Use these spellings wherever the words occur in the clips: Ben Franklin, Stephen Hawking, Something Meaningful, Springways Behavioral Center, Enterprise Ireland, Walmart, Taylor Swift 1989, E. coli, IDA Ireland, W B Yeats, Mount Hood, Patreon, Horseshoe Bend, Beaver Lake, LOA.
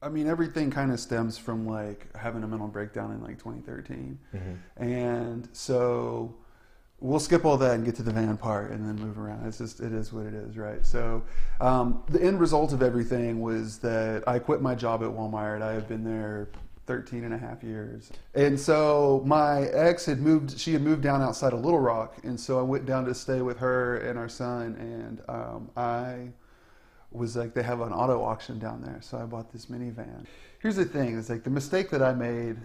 I mean, everything kind of stems from like having a mental breakdown in like 2013. Mm-hmm. And so we'll skip all that and get to the van part and then move around. It's just, it is what it is, right? So the end result of everything was that I quit my job at Walmart. I have been there 13 and a half years. And so my ex had moved, she had moved down outside of Little Rock. And so I went down to stay with her and our son. And I was like, they have an auto auction down there. So I bought this minivan. Here's the thing, it's like the mistake that I made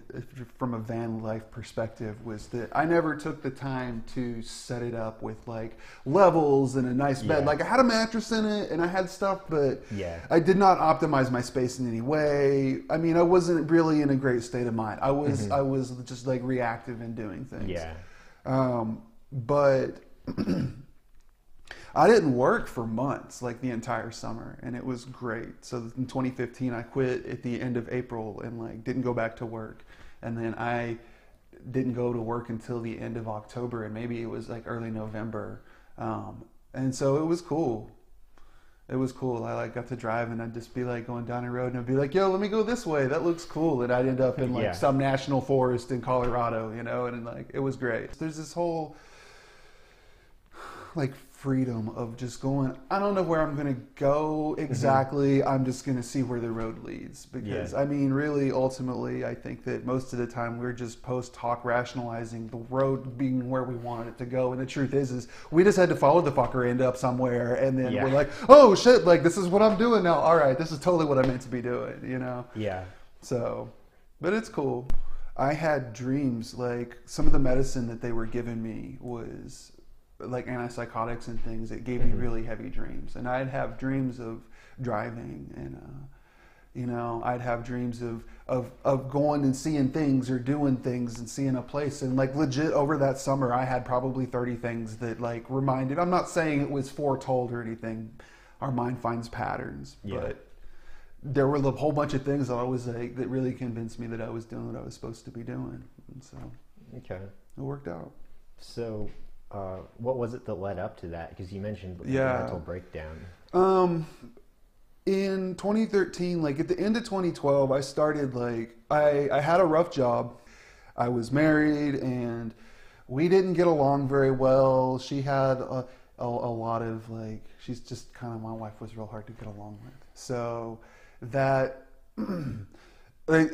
from a van life perspective was that I never took the time to set it up with like levels and a nice bed. Yeah. Like I had a mattress in it and I had stuff, but yeah. I did not optimize my space in any way. I mean, I wasn't really in a great state of mind. I was, mm-hmm. I was just like reactive in doing things. Yeah. But I didn't work for months, like the entire summer, and it was great. So in 2015, I quit at the end of April and like didn't go back to work. And then I didn't go to work until the end of October, and maybe it was like early November. And so it was cool. It was cool. I like got to drive and I'd just be like going down the road and I'd be like, yo, let me go this way. That looks cool. And I'd end up in like yeah. some national forest in Colorado, you know, and like, it was great. There's this whole like freedom of just going, I don't know where I'm going to go exactly. Mm-hmm. I'm just going to see where the road leads. Because, yeah. I mean, really, ultimately, I think that most of the time we're just post hoc rationalizing the road being where we wanted it to go. And the truth is we just had to follow the fucker and end up somewhere. And then yeah. we're like, oh, shit, like, this is what I'm doing now. All right, this is totally what I meant to be doing, you know? Yeah. So, but it's cool. I had dreams. Like, some of the medicine that they were giving me was like antipsychotics and things, it gave me really heavy dreams. And I'd have dreams of driving and, you know, I'd have dreams of going and seeing things or doing things and seeing a place. And like legit over that summer, I had probably 30 things that like reminded, I'm not saying it was foretold or anything. Our mind finds patterns, yeah. but there were a whole bunch of things that I was like, that really convinced me that I was doing what I was supposed to be doing. And so okay, it worked out. So what was it that led up to that? Because you mentioned yeah. mental breakdown. In 2013, like at the end of 2012, I started like, I had a rough job. I was married and we didn't get along very well. She had a lot of like, she's just kind of, my wife was real hard to get along with. So that...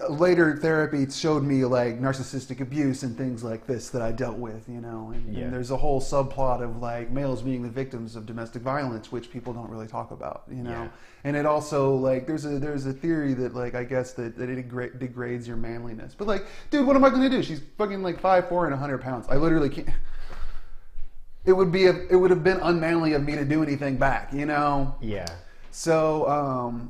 later therapy showed me like narcissistic abuse and things like this that I dealt with, you know, and, yeah. and there's a whole subplot of like males being the victims of domestic violence, which people don't really talk about, you know, yeah. and it also like, there's a theory that like, I guess that it degrades your manliness, but like, dude, what am I going to do? She's fucking like 5'4" and 100 pounds. I literally can't, it would have been unmanly of me to do anything back, you know? Yeah. So,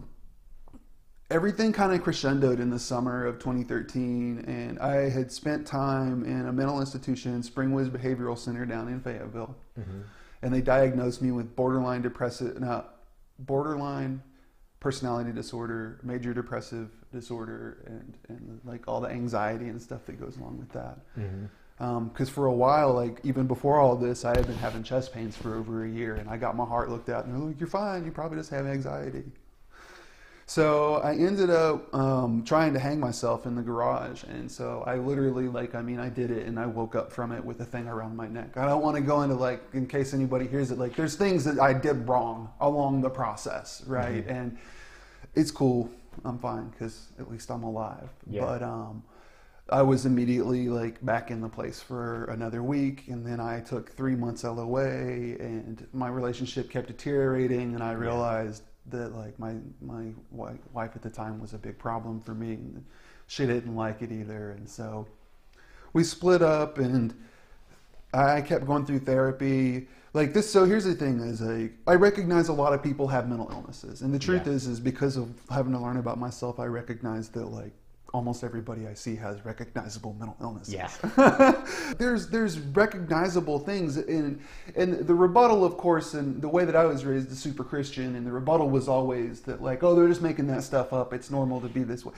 everything kind of crescendoed in the summer of 2013, and I had spent time in a mental institution, Springways Behavioral Center down in Fayetteville, mm-hmm. and they diagnosed me with borderline personality disorder, major depressive disorder, and like all the anxiety and stuff that goes along with that. Mm-hmm. Because for a while, like even before all this, I had been having chest pains for over a year, and I got my heart looked at, and they're like, "You're fine. You probably just have anxiety." So I ended up trying to hang myself in the garage. And so I literally like, I mean, I did it and I woke up from it with a thing around my neck. I don't want to go into like, in case anybody hears it, like there's things that I did wrong along the process, right? Mm-hmm. And it's cool, I'm fine, because at least I'm alive. Yeah. But I was immediately like back in the place for another week. And then I took 3 months LOA and my relationship kept deteriorating and I realized that like my wife at the time was a big problem for me and she didn't like it either, and so we split up and I kept going through therapy like this. So here's the thing is like I recognize a lot of people have mental illnesses, and the truth yeah. is because of having to learn about myself, I recognize that like almost everybody I see has recognizable mental illnesses. Yeah. There's recognizable things. And the rebuttal, of course, and the way that I was raised is super Christian, and the rebuttal was always that like, oh, they're just making that stuff up. It's normal to be this way.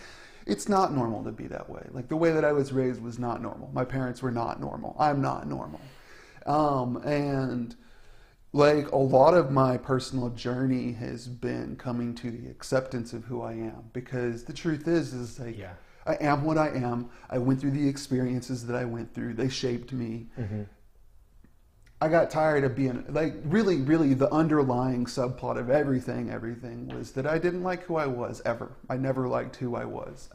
It's not normal to be that way. Like the way that I was raised was not normal. My parents were not normal. I'm not normal. And Like, a lot of my personal journey has been coming to the acceptance of who I am, because the truth is like, yeah, I am what I am. I went through the experiences that I went through. They shaped me. Mm-hmm. I got tired of being, like, really the underlying subplot of everything was that I didn't like who I was ever. I never liked who I was.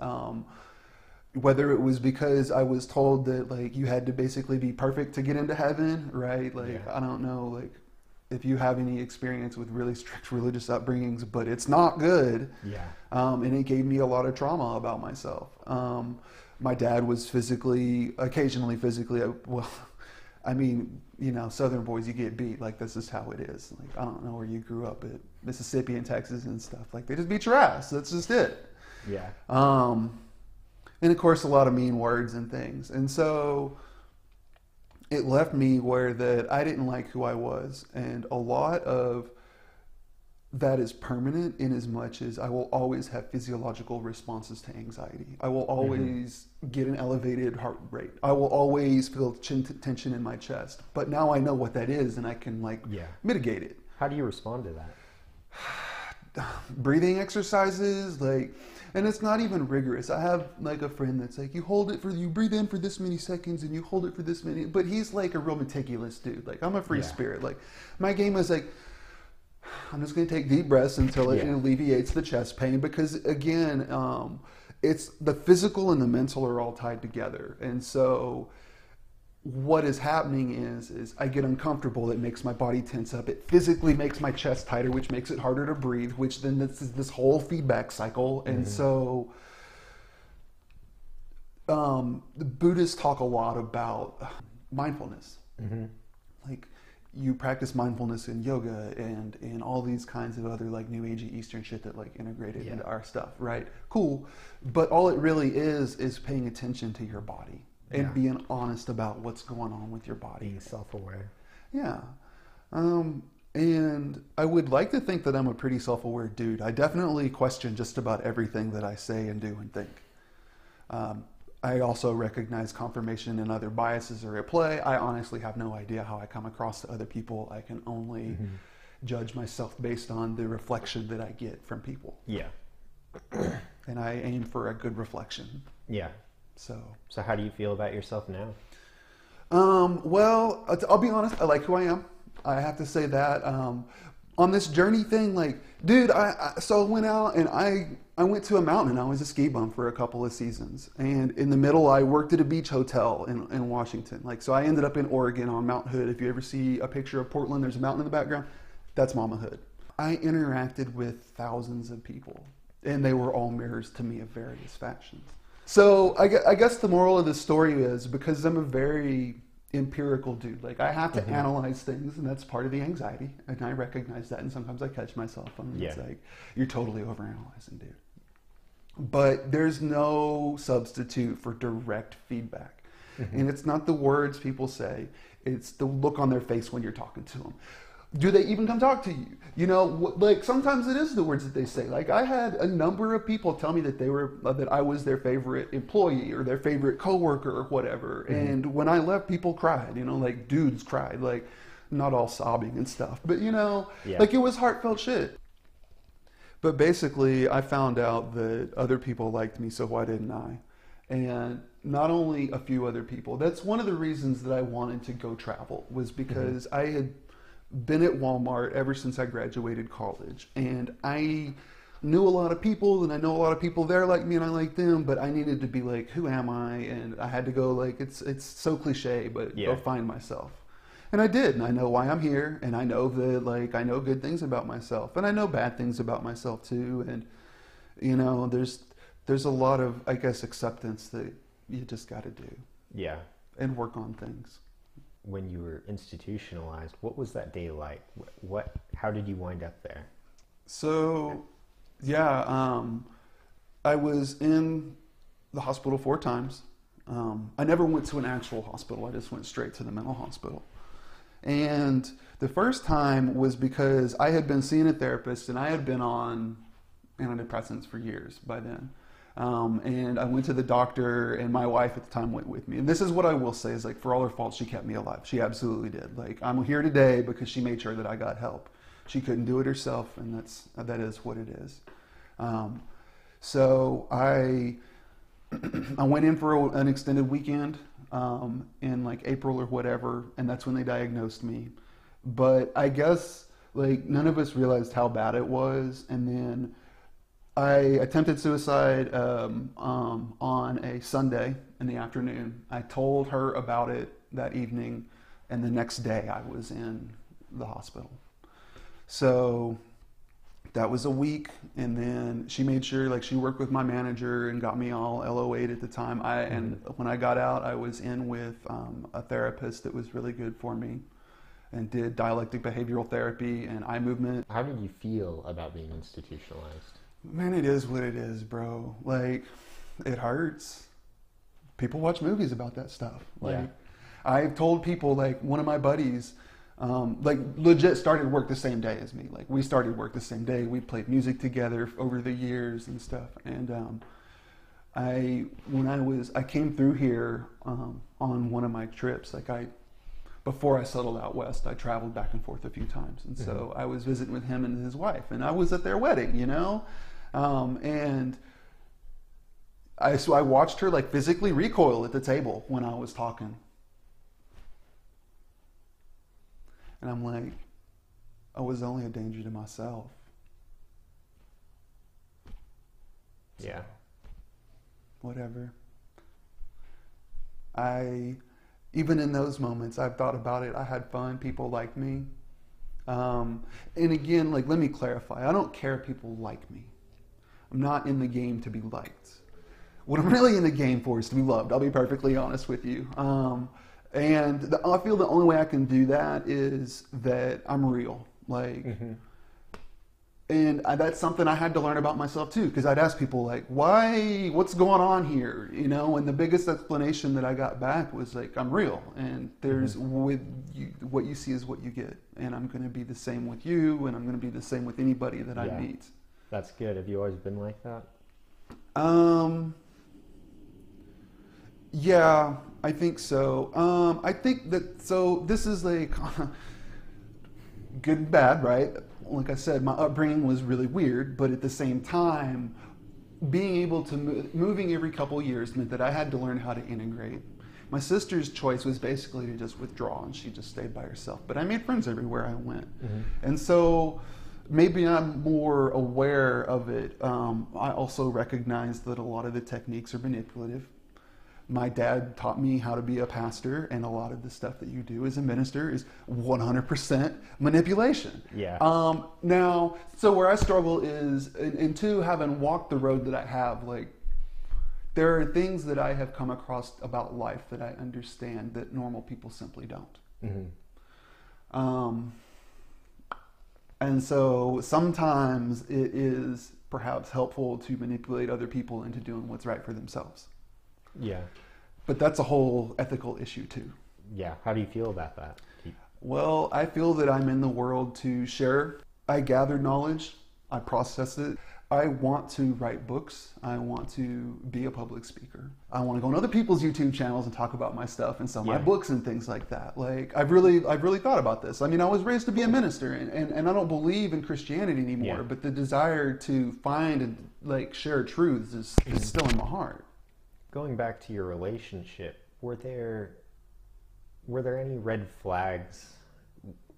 Whether it was because I was told that, like, you had to basically be perfect to get into heaven, right? Like, yeah. I don't know, like, if you have any experience with really strict religious upbringings, but it's not good. Yeah. And it gave me a lot of trauma about myself. My dad was occasionally physically, well, I mean, you know, Southern boys, you get beat. Like, this is how it is. Like, I don't know where you grew up at Mississippi and Texas and stuff. Like, they just beat your ass. That's just it. Yeah. And of course, a lot of mean words and things. And so it left me where that I didn't like who I was. And a lot of that is permanent, in as much as I will always have physiological responses to anxiety. I will always get an elevated heart rate. I will always feel tension in my chest. But now I know what that is, and I can, like, mitigate it. How do you respond to that? Breathing exercises, like, and it's not even rigorous. I have, like, a friend that's like, you breathe in for this many seconds and you hold it for this many, but he's like a real meticulous dude. Like, I'm a free spirit. Like, my game is like, I'm just going to take deep breaths until it alleviates the chest pain, because, again, it's the physical and the mental are all tied together. And so what is happening is I get uncomfortable. It makes my body tense up. It physically makes my chest tighter, which makes it harder to breathe, which then this whole feedback cycle. And so the Buddhists talk a lot about mindfulness. Like, you practice mindfulness in yoga and in all these kinds of other, like, New Agey Eastern shit that, like, integrated into our stuff, right? Cool. But all it really is paying attention to your body and being honest about what's going on with your body. Being self-aware. Yeah. And I would like to think that I'm a pretty self-aware dude. I definitely question just about everything that I say and do and think. I also recognize confirmation and other biases are at play. I honestly have no idea how I come across to other people. I can only judge myself based on the reflection that I get from people. Yeah. And I aim for a good reflection. Yeah. So how do you feel about yourself now? Well, I'll be honest. I like who I am. I have to say that. On this journey thing, like, dude, I went out and I went to a mountain. I was a ski bum for a couple of seasons. And in the middle, I worked at a beach hotel in Washington. Like, so I ended up in Oregon on Mount Hood. If you ever see a picture of Portland, there's a mountain in the background. That's Mama Hood. I interacted with thousands of people, and they were all mirrors to me of various factions. So I guess the moral of the story is, because I'm a very empirical dude, like, I have to analyze things, and that's part of the anxiety, and I recognize that, and sometimes I catch myself and it's like, you're totally overanalyzing, dude. But there's no substitute for direct feedback. And it's not the words people say, it's the look on their face when you're talking to them. Do they even come talk to you? You know, like, sometimes it is the words that they say. Like, I had a number of people tell me that I was their favorite employee or their favorite coworker or whatever. And when I left, people cried, you know, like, dudes cried, like, not all sobbing and stuff, but, you know, like, it was heartfelt shit. But basically, I found out that other people liked me, so why didn't I? And not only a few other people. That's one of the reasons that I wanted to go travel, was because I had been at Walmart ever since I graduated college, and I knew a lot of people, and I know a lot of people there like me, and I like them, but I needed to be like, who am I? And I had to go, like, it's so cliche, but go find myself. And I did, and I know why I'm here, and I know that, like, I know good things about myself, and I know bad things about myself too. And, you know, there's a lot of, I guess, acceptance that you just got to do and work on things. When you were institutionalized, what was that day like? How did you wind up there? So, I was in the hospital 4 times. I never went to an actual hospital. I just went straight to the mental hospital. And the first time was because I had been seeing a therapist, and I had been on antidepressants for years by then. And I went to the doctor, and my wife at the time went with me. And this is what I will say is, like, for all her faults, she kept me alive. She absolutely did. Like, I'm here today because she made sure that I got help. She couldn't do it herself, and that is what it is. So I went in for an extended weekend in like April or whatever, and that's when they diagnosed me. But I guess, like, none of us realized how bad it was. And then I attempted suicide on a Sunday in the afternoon. I told her about it that evening, and the next day I was in the hospital. So that was a week, and then she made sure, like, she worked with my manager and got me all LOA'd at the time. And when I got out, I was in with a therapist that was really good for me, and did dialectic behavioral therapy and eye movement. How did you feel about being institutionalized? Man, it is what it is, bro. Like, it hurts. People watch movies about that stuff. Like, yeah. I've told people, like, one of my buddies, like, legit started work the same day as me. Like, we started work the same day. We played music together over the years and stuff. And I came through here on one of my trips. Like, before I settled out west, I traveled back and forth a few times. And so I was visiting with him and his wife, and I was at their wedding, you know? So I watched her, like, physically recoil at the table when I was talking. And I'm like, I was only a danger to myself. Yeah. Whatever. Even in those moments, I've thought about it. I had fun. People like me. And again, like, let me clarify. I don't care if people like me. I'm not in the game to be liked. What I'm really in the game for is to be loved. I'll be perfectly honest with you. And I feel the only way I can do that is that I'm real. Like, and that's something I had to learn about myself too, because I'd ask people, like, why, what's going on here? You know, and the biggest explanation that I got back was, like, I'm real, and there's what you see is what you get. And I'm going to be the same with you, and I'm going to be the same with anybody that I meet. That's good. Have you always been like that? Yeah, I think so. I think that, so this is, like, good and bad, right? Like I said, my upbringing was really weird, but at the same time, being able to, moving every couple years meant that I had to learn how to integrate. My sister's choice was basically to just withdraw, and she just stayed by herself, but I made friends everywhere I went. And so maybe I'm more aware of it. I also recognize that a lot of the techniques are manipulative. My dad taught me how to be a pastor, and a lot of the stuff that you do as a minister is 100% manipulation. Yeah. Now, so where I struggle is, and two, having walked the road that I have, like, there are things that I have come across about life that I understand that normal people simply don't. And so sometimes it is perhaps helpful to manipulate other people into doing what's right for themselves. Yeah. But that's a whole ethical issue too. Yeah. How do you feel about that? Well, I feel that I'm in the world to share. I gather knowledge. I process it. I want to write books. I want to be a public speaker. I want to go on other people's YouTube channels and talk about my stuff and sell my books and things like that. Like, I've really thought about this. I mean, I was raised to be a minister, and I don't believe in Christianity anymore, but the desire to find and, like, share truths is still in my heart. Going back to your relationship, were there any red flags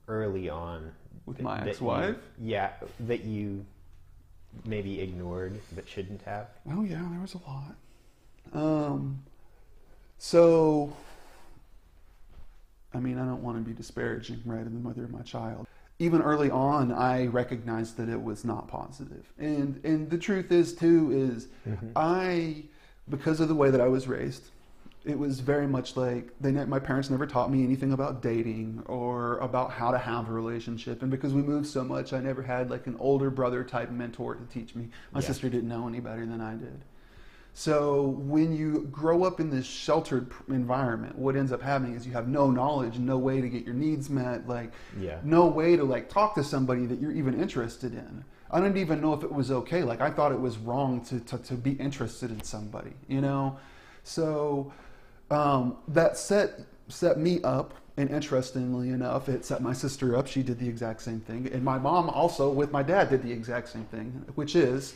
early on with my ex-wife? Yeah, that you maybe ignored that shouldn't have? Oh yeah, there was a lot. So, I mean, I don't want to be disparaging, right, in the mother of my child. Even early on, I recognized that it was not positive. And the truth is too is because of the way that I was raised, it was very much like my parents never taught me anything about dating or about how to have a relationship. And because we moved so much, I never had, like, an older brother type mentor to teach me. My sister didn't know any better than I did. So when you grow up in this sheltered environment, what ends up happening is you have no knowledge, no way to get your needs met, like no way to, like, talk to somebody that you're even interested in. I didn't even know if it was okay. Like, I thought it was wrong to be interested in somebody, you know? So that set me up, and interestingly enough, it set my sister up. She did the exact same thing. And my mom also, with my dad, did the exact same thing, which is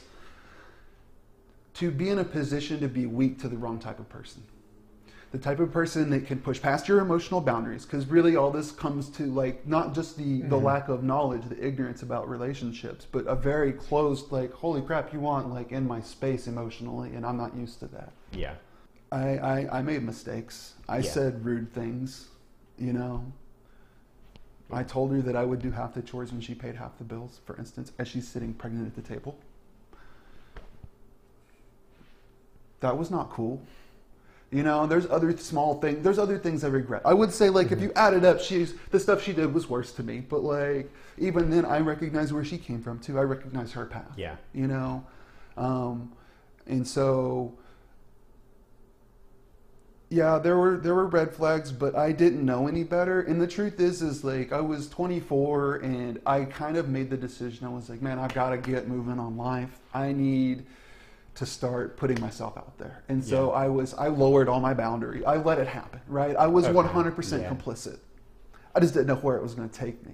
to be in a position to be weak to the wrong type of person. The type of person that can push past your emotional boundaries, because really all this comes to, like, not just the lack of knowledge, the ignorance about relationships, but a very closed, like, holy crap, you want, like, in my space emotionally, and I'm not used to that. Yeah. I made mistakes. I said rude things, you know. I told her that I would do half the chores when she paid half the bills, for instance, as she's sitting pregnant at the table. That was not cool. You know, there's other small things. There's other things I regret. I would say, like, if you added up, the stuff she did was worse to me. But, like, even then, I recognize where she came from, too. I recognize her path. Yeah. You know? And so, yeah, there were red flags, but I didn't know any better. And the truth is, like, I was 24, and I kind of made the decision. I was like, man, I've got to get moving on life. I need to start putting myself out there. And so I lowered all my boundary. I let it happen, right? I was 100% complicit. I just didn't know where it was going to take me.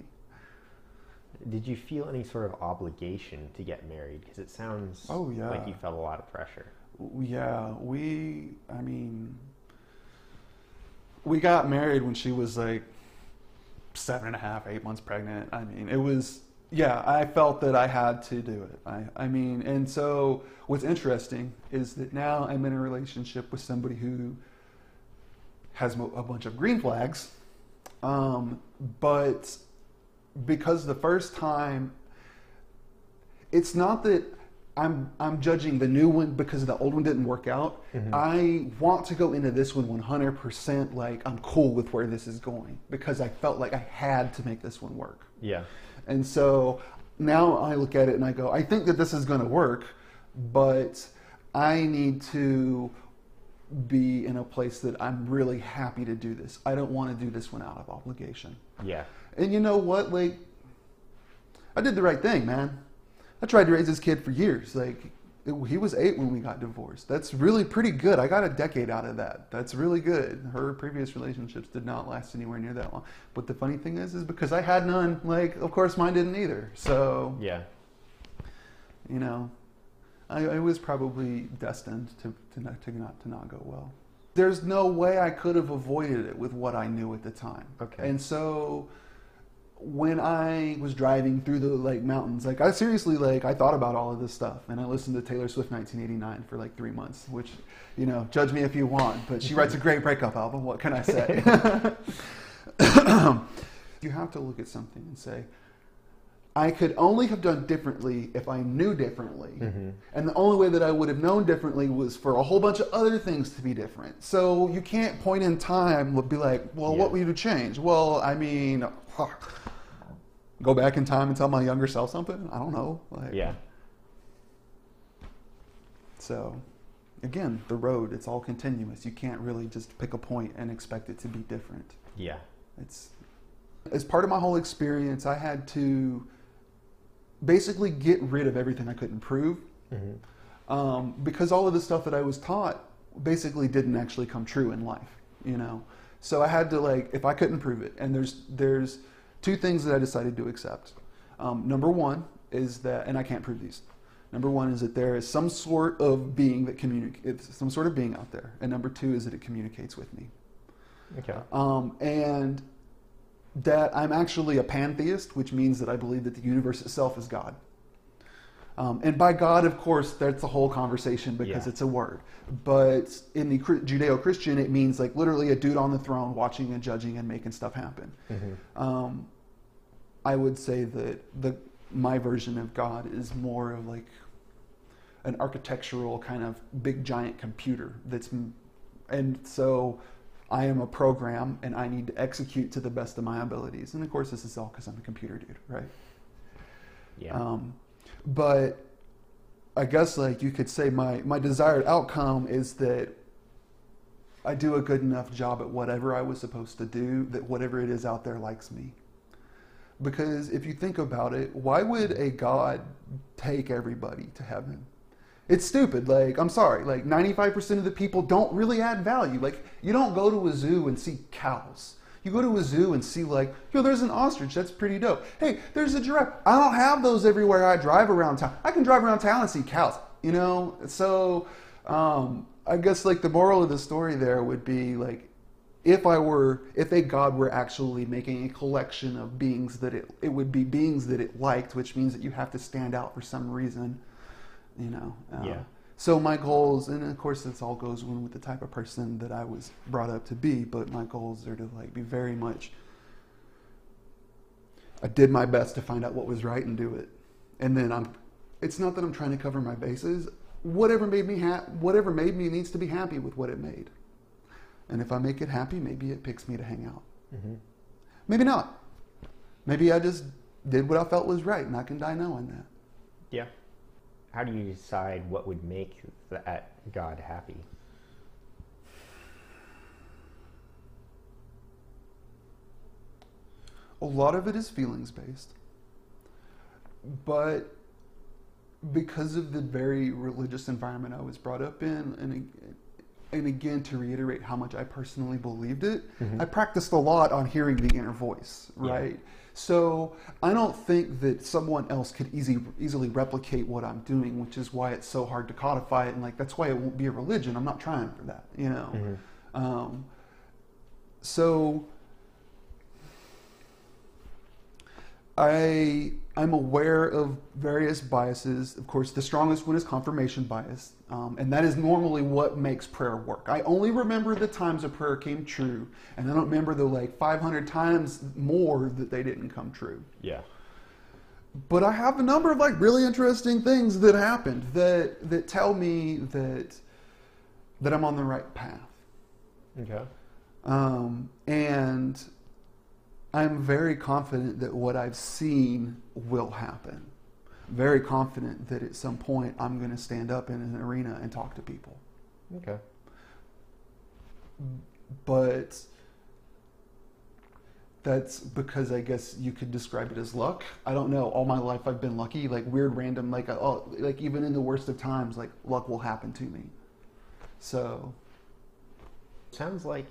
Did you feel any sort of obligation to get married? Because it sounds like you felt a lot of pressure. Yeah, we got married when she was like 7.5, 8 months pregnant. I mean, it was... Yeah, I felt that I had to do it. I mean, and so what's interesting is that now I'm in a relationship with somebody who has a bunch of green flags. But because the first time, it's not that I'm judging the new one because the old one didn't work out. Mm-hmm. I want to go into this one 100% like I'm cool with where this is going because I felt like I had to make this one work. Yeah. And so now I look at it and I go, I think that this is going to work, but I need to be in a place that I'm really happy to do this. I don't want to do this one out of obligation. Yeah. And you know what? Like, I did the right thing, man. I tried to raise this kid for years. Like, he was 8 when we got divorced. That's really pretty good. I got a decade out of that. That's really good. Her previous relationships did not last anywhere near that long. But the funny thing is because I had none, like, of course mine didn't either. So, yeah, you know, I was probably destined to not go well. There's no way I could have avoided it with what I knew at the time. Okay. And so when I was driving through the, like, mountains, like, I seriously, like, I thought about all of this stuff, and I listened to Taylor Swift 1989 for like 3 months, which, you know, judge me if you want, but she writes a great breakup album. What can I say? You have to look at something and say, I could only have done differently if I knew differently. Mm-hmm. And the only way that I would have known differently was for a whole bunch of other things to be different. So you can't point in time and be like, well, what would you change? Well, I mean, go back in time and tell my younger self something? I don't know. Like, yeah. So, again, the road, it's all continuous. You can't really just pick a point and expect it to be different. Yeah. It's, as part of my whole experience, I had to basically get rid of everything I could improve, because all of the stuff that I was taught basically didn't actually come true in life, you know. So I had to, like, if I couldn't prove it, and there's 2 things that I decided to accept. Number one is that, and I can't prove these. Number one is that there is some sort of being that communicates, some sort of being out there, and number 2 is that it communicates with me. Okay. And that I'm actually a pantheist, which means that I believe that the universe itself is God. And by God, of course, that's a whole conversation because it's a word. But in the Judeo-Christian, it means, like, literally a dude on the throne watching and judging and making stuff happen. Mm-hmm. I would say that my version of God is more of like an architectural kind of big giant computer. And so I am a program, and I need to execute to the best of my abilities. And of course, this is all because I'm a computer dude, right? Yeah. But I guess, like, you could say my desired outcome is that I do a good enough job at whatever I was supposed to do, that whatever it is out there likes me. Because if you think about it, why would a God take everybody to heaven? It's stupid. Like, I'm sorry, like 95% of the people don't really add value. Like, you don't go to a zoo and see cows. You go to a zoo and see, like, yo, there's an ostrich, that's pretty dope. Hey, there's a giraffe. I don't have those everywhere I drive around town. I can drive around town and see cows, you know? So I guess, like, the moral of the story there would be, like, if a god were actually making a collection of beings, that it would be beings that it liked, which means that you have to stand out for some reason, you know. So my goals, and of course this all goes with the type of person that I was brought up to be, but my goals are to, like, be very much, I did my best to find out what was right and do it. And then it's not that I'm trying to cover my bases. Whatever made me needs to be happy with what it made. And if I make it happy, maybe it picks me to hang out. Mm-hmm. Maybe not. Maybe I just did what I felt was right, and I can die knowing that. Yeah. How do you decide what would make that God happy? A lot of it is feelings-based. But because of the very religious environment I was brought up in, and again, to reiterate how much I personally believed it, I practiced a lot on hearing the inner voice, right? Yeah. So I don't think that someone else could easily replicate what I'm doing, which is why it's so hard to codify it. And, like, that's why it won't be a religion. I'm not trying for that, you know? So I'm aware of various biases. Of course, the strongest one is confirmation bias. And that is normally what makes prayer work. I only remember the times a prayer came true, and I don't remember the, like, 500 times more that they didn't come true. Yeah. But I have a number of, like, really interesting things that happened that tell me that I'm on the right path. Okay. And I'm very confident that what I've seen will happen. I'm very confident that at some point I'm going to stand up in an arena and talk to people. Okay. But that's because, I guess, you could describe it as luck. I don't know. All my life I've been lucky, like, weird, random, like, like, even in the worst of times, like, luck will happen to me. So. Sounds like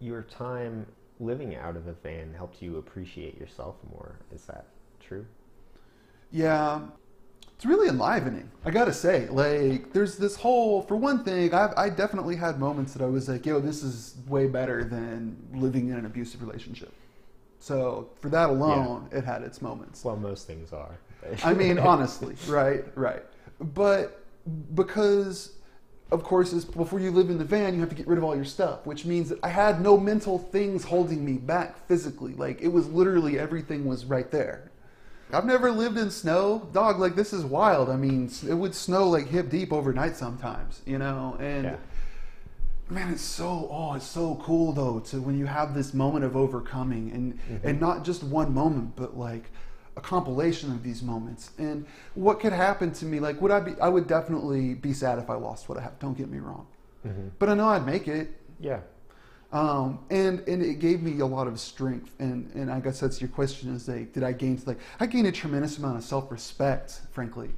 your time living out of a van helped you appreciate yourself more. Is that true? Yeah. It's really enlivening, I gotta say. Like, there's this whole, for one thing, I definitely had moments that I was like, yo, this is way better than living in an abusive relationship. So for that alone, it had its moments. Well, most things are. I mean, honestly, right. But because, of course, before you live in the van, you have to get rid of all your stuff, which means that I had no mental things holding me back physically. Like, it was literally, everything was right there. I've never lived in snow. Dog, like, this is wild. I mean, it would snow, like, hip deep overnight sometimes, you know? And, man, it's so cool, though, to when you have this moment of overcoming, and not just one moment, but, like, a compilation of these moments. And what could happen to me, like, I would definitely be sad if I lost what I have, don't get me wrong, but I know I'd make it. And it gave me a lot of strength, and I guess that's your question, is, like, I gained a tremendous amount of self-respect, frankly,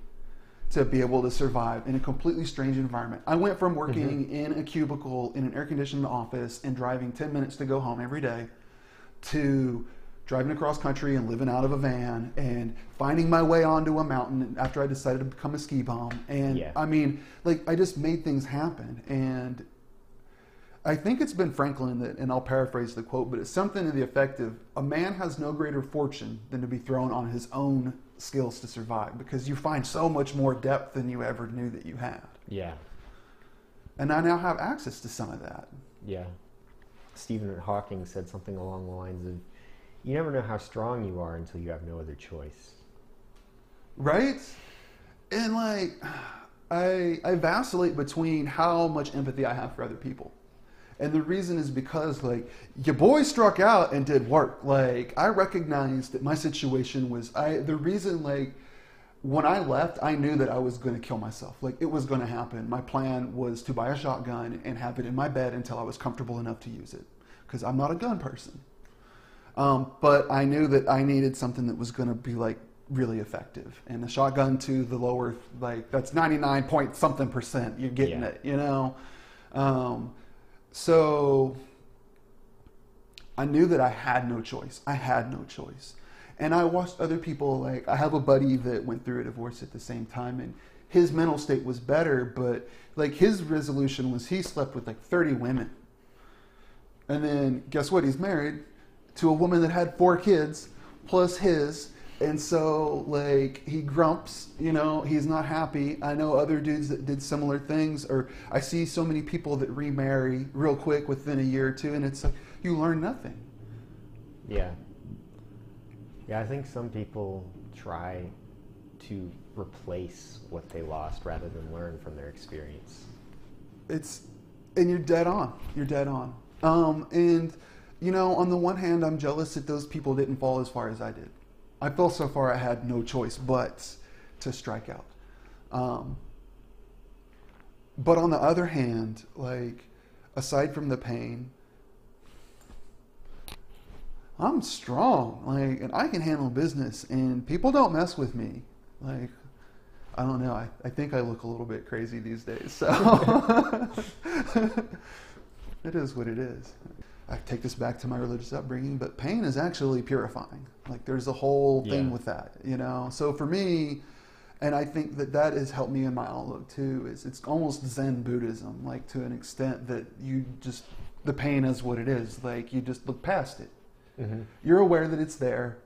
to be able to survive in a completely strange environment. I went from working in a cubicle in an air-conditioned office and driving 10 minutes to go home every day to driving across country and living out of a van and finding my way onto a mountain after I decided to become a ski bum. And I mean, like, I just made things happen. And I think it's Ben Franklin that, and I'll paraphrase the quote, but it's something to the effect of, a man has no greater fortune than to be thrown on his own skills to survive, because you find so much more depth than you ever knew that you had. Yeah. And I now have access to some of that. Yeah. Stephen Hawking said something along the lines of, you never know how strong you are until you have no other choice. Right? And, like, I vacillate between how much empathy I have for other people. And the reason is because, like, your boy struck out and did work. Like, I recognized that my situation was, the reason, like, when I left, I knew that I was going to kill myself. Like, it was going to happen. My plan was to buy a shotgun and have it in my bed until I was comfortable enough to use it, because I'm not a gun person. But I knew that I needed something that was going to be like really effective. And the shotgun to the lower, like that's 99.something%. You're getting it, you know? So I knew that I had no choice. I had no choice. And I watched other people, like I have a buddy that went through a divorce at the same time, and his mental state was better, but like his resolution was he slept with like 30 women. And then guess what? He's married to a woman that had 4 kids plus his. And so like he grumps, you know, he's not happy. I know other dudes that did similar things, or I see so many people that remarry real quick within a year or two, and it's like you learn nothing. Yeah. Yeah, I think some people try to replace what they lost rather than learn from their experience. And you're dead on. You're dead on. And, you know, on the one hand, I'm jealous that those people didn't fall as far as I did. I fell so far I had no choice but to strike out. But on the other hand, like, aside from the pain, I'm strong, like, and I can handle business, and people don't mess with me. Like, I don't know, I think I look a little bit crazy these days, so. It is what it is. I take this back to my religious upbringing, but pain is actually purifying. Like, there's a whole thing with that, you know? So for me, and I think that that has helped me in my outlook too, is it's almost Zen Buddhism, like to an extent that you just, the pain is what it is. Like, you just look past it. Mm-hmm. You're aware that it's there,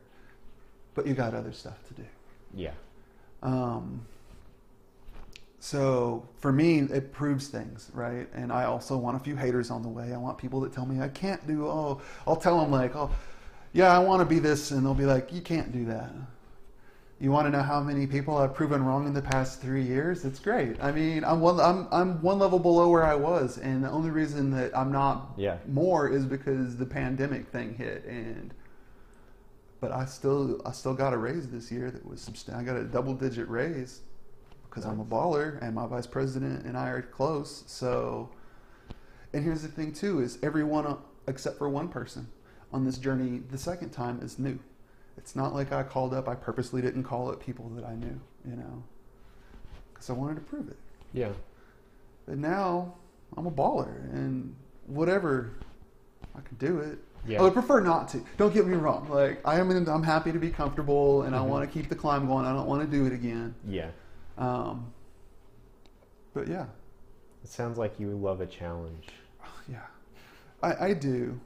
but you got other stuff to do. Yeah. So for me, it proves things, right? And I also want a few haters on the way. I want people that tell me I can't do, oh, I'll tell them like, oh, yeah, I want to be this. And they'll be like, you can't do that. You want to know how many people I've proven wrong in the past 3 years? It's great. I mean, I'm one level below where I was. And the only reason that I'm not more is because the pandemic thing hit. But I still got a raise this year that was substantial. I got a double-digit raise because I'm a baller and my vice president and I are close. So, and here's the thing too, is everyone except for one person on this journey the second time is new. It's not like I called up. I purposely didn't call up people that I knew, you know, because I wanted to prove it. Yeah. But now I'm a baller, and whatever, I can do it. Yeah. I would prefer not to. Don't get me wrong. Like, I'm happy to be comfortable, and I want to keep the climb going. I don't want to do it again. Yeah. But yeah. It sounds like you love a challenge. Yeah, I do.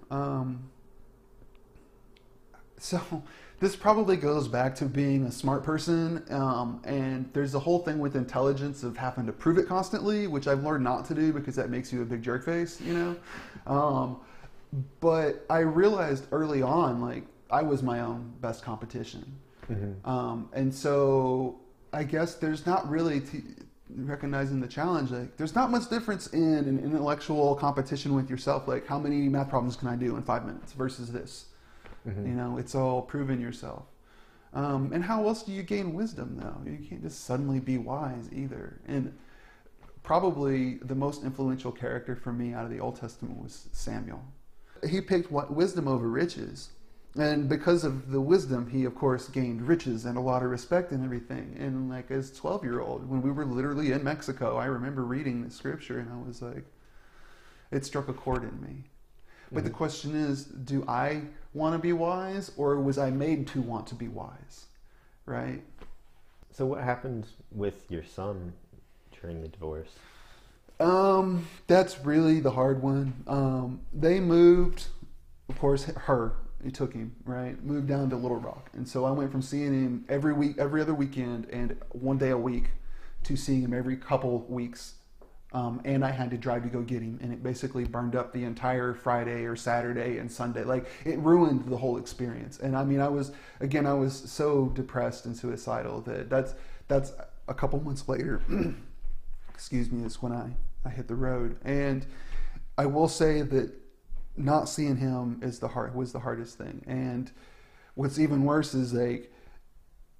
So this probably goes back to being a smart person, and there's the whole thing with intelligence of having to prove it constantly, which I've learned not to do because that makes you a big jerk face, you know? But I realized early on, like, I was my own best competition. Mm-hmm. And so I guess there's not really, recognizing the challenge, like, there's not much difference in an intellectual competition with yourself, like, how many math problems can I do in 5 minutes versus this? Mm-hmm. You know, it's all proving yourself. And how else do you gain wisdom, though? You can't just suddenly be wise either. And probably the most influential character for me out of the Old Testament was Samuel. He picked wisdom over riches. And because of the wisdom, he, of course, gained riches and a lot of respect and everything. And, like, as a 12-year-old, when we were literally in Mexico, I remember reading the scripture, and I was like, it struck a chord in me. But the question is, do I want to be wise, or was I made to want to be wise, right? So what happened with your son during the divorce? That's really the hard one. They moved, of course, it took him, right? Moved down to Little Rock. And so I went from seeing him every other weekend and one day a week to seeing him every couple weeks. And I had to drive to go get him, and it basically burned up the entire Friday or Saturday and Sunday. Like, it ruined the whole experience. And I mean, I was so depressed and suicidal that that's a couple months later, excuse me, is when I hit the road. And I will say that not seeing him was the hardest thing. And what's even worse is, like,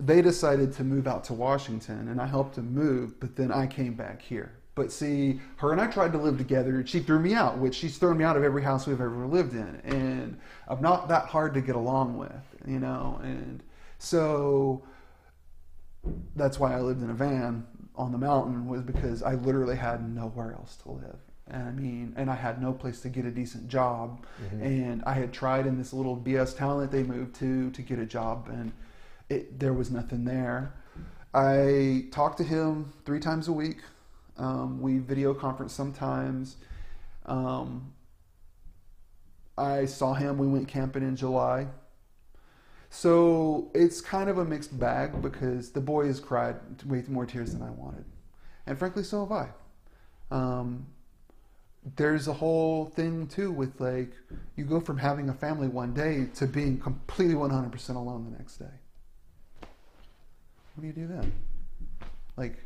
they decided to move out to Washington, and I helped them move, but then I came back here. But see, her and I tried to live together. She threw me out, which she's thrown me out of every house we've ever lived in. And I'm not that hard to get along with, you know? And so that's why I lived in a van on the mountain, was because I literally had nowhere else to live. And I mean, and I had no place to get a decent job. Mm-hmm. And I had tried in this little BS town that they moved to get a job, and there was nothing there. I talked to him 3 times a week. We video conference sometimes. I saw him, we went camping in July. So it's kind of a mixed bag, because the boy has cried way more tears than I wanted. And frankly, so have I. There's a whole thing too with, like, you go from having a family one day to being completely 100% alone the next day. What do you do then? Like,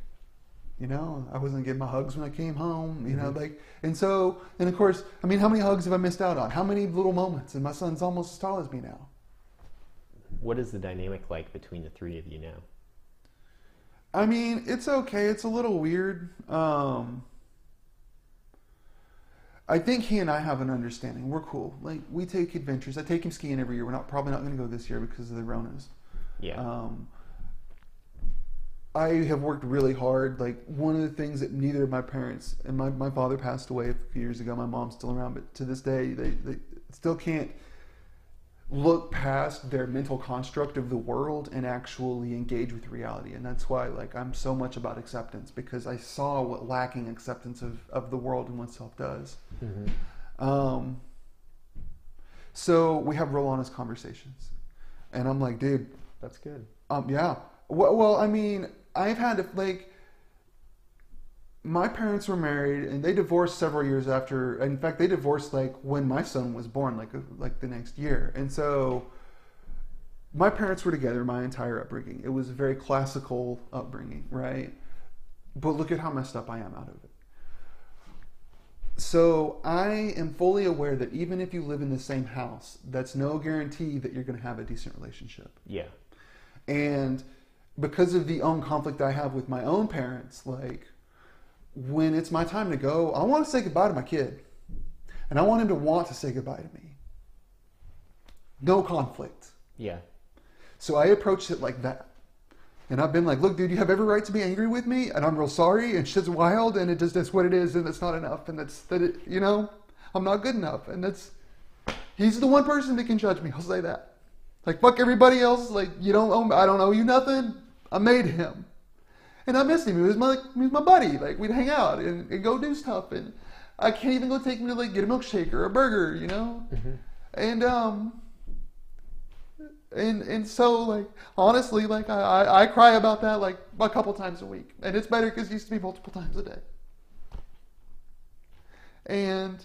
you know, I wasn't getting my hugs when I came home, you know, like, and so, and of course, I mean, how many hugs have I missed out on? How many little moments? And my son's almost as tall as me now. What is the dynamic like between the 3 of you now? I mean, it's okay. It's a little weird. I think he and I have an understanding. We're cool. Like, we take adventures. I take him skiing every year. We're probably not going to go this year because of the Ronas. Yeah. I have worked really hard. Like, one of the things that neither of my parents, and my father passed away a few years ago. My mom's still around, but to this day, they still can't look past their mental construct of the world and actually engage with reality. And that's why, like, I'm so much about acceptance, because I saw what lacking acceptance of the world and oneself does. Mm-hmm. So we have real honest conversations, and I'm like, dude, that's good. Yeah. Well, I mean, I've had to, like, my parents were married and they divorced several years after. In fact, they divorced like when my son was born, like the next year. And so my parents were together my entire upbringing. It was a very classical upbringing, right? But look at how messed up I am out of it. So I am fully aware that even if you live in the same house, that's no guarantee that you're going to have a decent relationship. Yeah. And because of the own conflict I have with my own parents, like, when it's my time to go, I want to say goodbye to my kid. And I want him to want to say goodbye to me. No conflict. Yeah. So I approached it like that. And I've been like, look, dude, you have every right to be angry with me, and I'm real sorry, and shit's wild, and it just is what it is, and it's not enough, and you know, I'm not good enough. And he's the one person that can judge me. I'll say that. Like, fuck everybody else. Like, I don't owe you nothing. I made him. And I missed him. He was my buddy. Like, we'd hang out and go do stuff. And I can't even go take him to, like, get a milkshake or a burger, you know? Mm-hmm. And so, like, honestly, like, I cry about that, like, a couple times a week. And it's better because it used to be multiple times a day. And,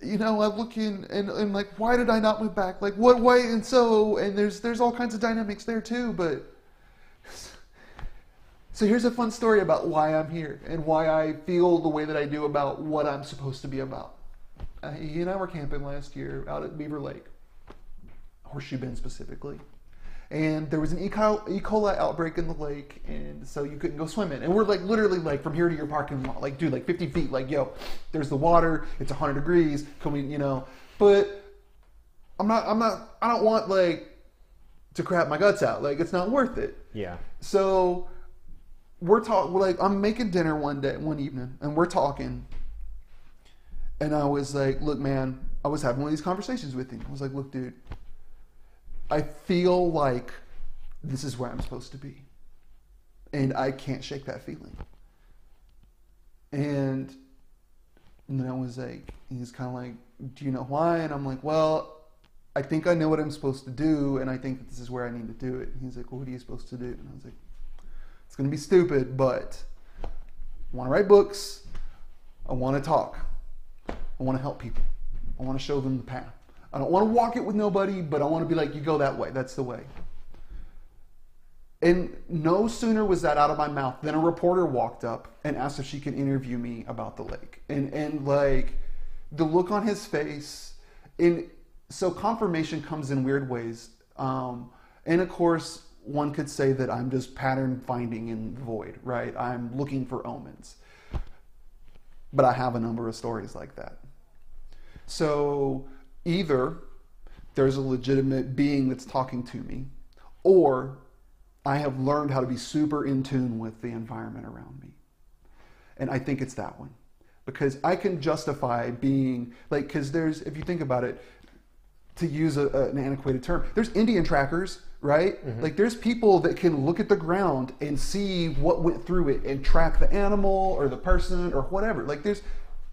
you know, I look in and like, why did I not move back? Like, what way? And so, and there's all kinds of dynamics there, too, but... So here's a fun story about why I'm here and why I feel the way that I do about what I'm supposed to be about. He and I were camping last year out at Beaver Lake, Horseshoe Bend specifically. And there was an E. coli outbreak in the lake, and so you couldn't go swim in. And we're like, literally, like, from here to your parking lot, like, dude, like 50 feet, like, yo, there's the water, it's 100 degrees, can we, you know? But I don't want, like, to crap my guts out. Like, it's not worth it. Yeah. So... we're like, I'm making dinner one evening, and we're talking. And I was like, look, man, I was having one of these conversations with him. I was like, look, dude, I feel like this is where I'm supposed to be. And I can't shake that feeling. And then I was like, he's kind of like, do you know why? And I'm like, well, I think I know what I'm supposed to do, and I think that this is where I need to do it. And he's like, well, what are you supposed to do? And I was like, it's going to be stupid, but I want to write books. I want to talk. I want to help people. I want to show them the path. I don't want to walk it with nobody, but I want to be like, you go that way. That's the way. And no sooner was that out of my mouth than a reporter walked up and asked if she could interview me about the lake. And like, the look on his face. And so confirmation comes in weird ways. And of course, one could say that I'm just pattern finding in the void, right? I'm looking for omens. but I have a number of stories like that. So either there's a legitimate being that's talking to me, or I have learned how to be super in tune with the environment around me. And I think it's that one, because I can justify being like, because there's, if you think about it, to use an antiquated term, there's Indian trackers, right? Mm-hmm. Like there's people that can look at the ground and see what went through it and track the animal or the person or whatever. Like there's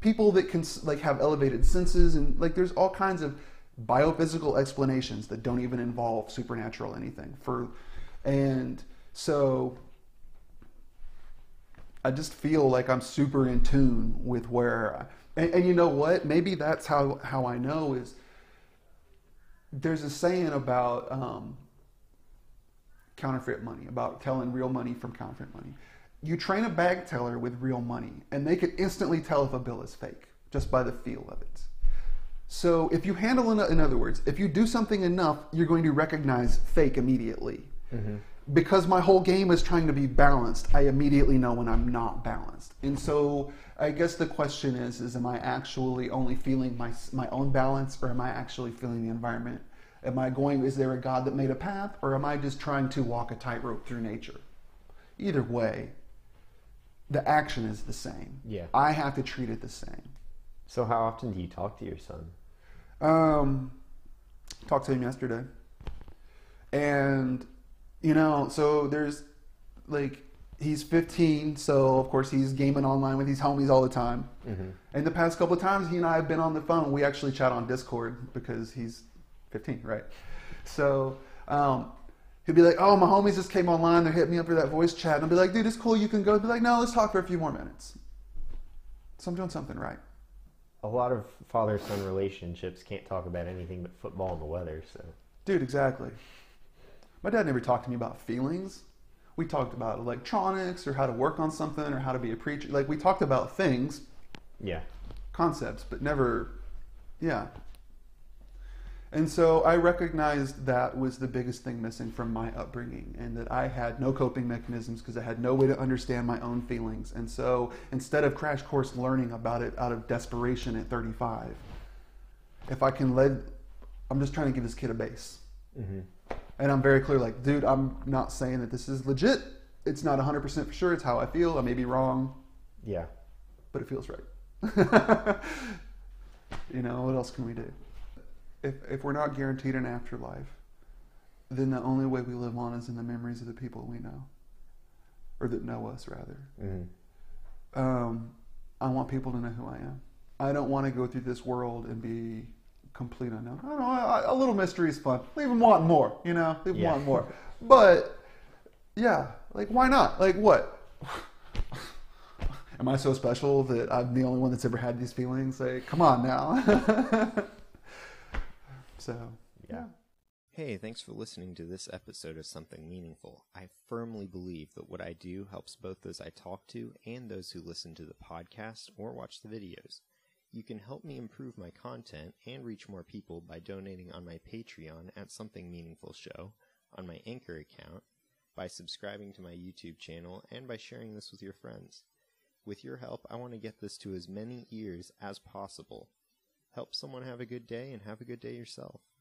people that can like have elevated senses, and like there's all kinds of biophysical explanations that don't even involve supernatural anything. And so I just feel like I'm super in tune with where, and you know what? Maybe that's how I know is, there's a saying about counterfeit money, about telling real money from counterfeit money. You train a bag teller with real money, and they can instantly tell if a bill is fake just by the feel of it. So if you handle enough, in other words, if you do something enough, you're going to recognize fake immediately. Mm-hmm. Because my whole game is trying to be balanced, I immediately know when I'm not balanced. And so I guess the question is am I actually only feeling my own balance, or am I actually feeling the environment? Is there a God that made a path, or am I just trying to walk a tightrope through nature? Either way, the action is the same. Yeah. I have to treat it the same. So how often do you talk to your son? Talked to him yesterday. And, you know, so there's like, he's 15, so of course he's gaming online with his homies all the time. Mm-hmm. And the past couple of times he and I have been on the phone. We actually chat on Discord because he's 15, right? So he'll be like, oh, my homies just came online. They're hitting me up for that voice chat. And I'll be like, dude, it's cool. You can go. He'll be like, no, let's talk for a few more minutes. So I'm doing something right. A lot of father-son relationships can't talk about anything but football and the weather. So, dude, exactly. My dad never talked to me about feelings. We talked about electronics or how to work on something or how to be a preacher. Like, we talked about things. Yeah. Concepts, but never, yeah. And so I recognized that was the biggest thing missing from my upbringing, and that I had no coping mechanisms because I had no way to understand my own feelings. And so instead of crash course learning about it out of desperation at 35, I'm just trying to give this kid a base. Mm-hmm. And I'm very clear, like, dude, I'm not saying that this is legit. It's not 100% for sure. It's how I feel. I may be wrong. Yeah. But it feels right. You know, what else can we do? If we're not guaranteed an afterlife, then the only way we live on is in the memories of the people we know. Or that know us, rather. Mm-hmm. I want people to know who I am. I don't want to go through this world and be complete unknown. I don't know, a little mystery is fun. Leave them wanting more, you know? Leave them wanting more. But, yeah, like, why not? Like, what? Am I so special that I'm the only one that's ever had these feelings? Like, come on now. So, yeah. Hey, thanks for listening to this episode of Something Meaningful. I firmly believe that what I do helps both those I talk to and those who listen to the podcast or watch the videos. You can help me improve my content and reach more people by donating on my Patreon at Something Meaningful Show, on my Anchor account, by subscribing to my YouTube channel, and by sharing this with your friends. With your help, I want to get this to as many ears as possible. Help someone have a good day, and have a good day yourself.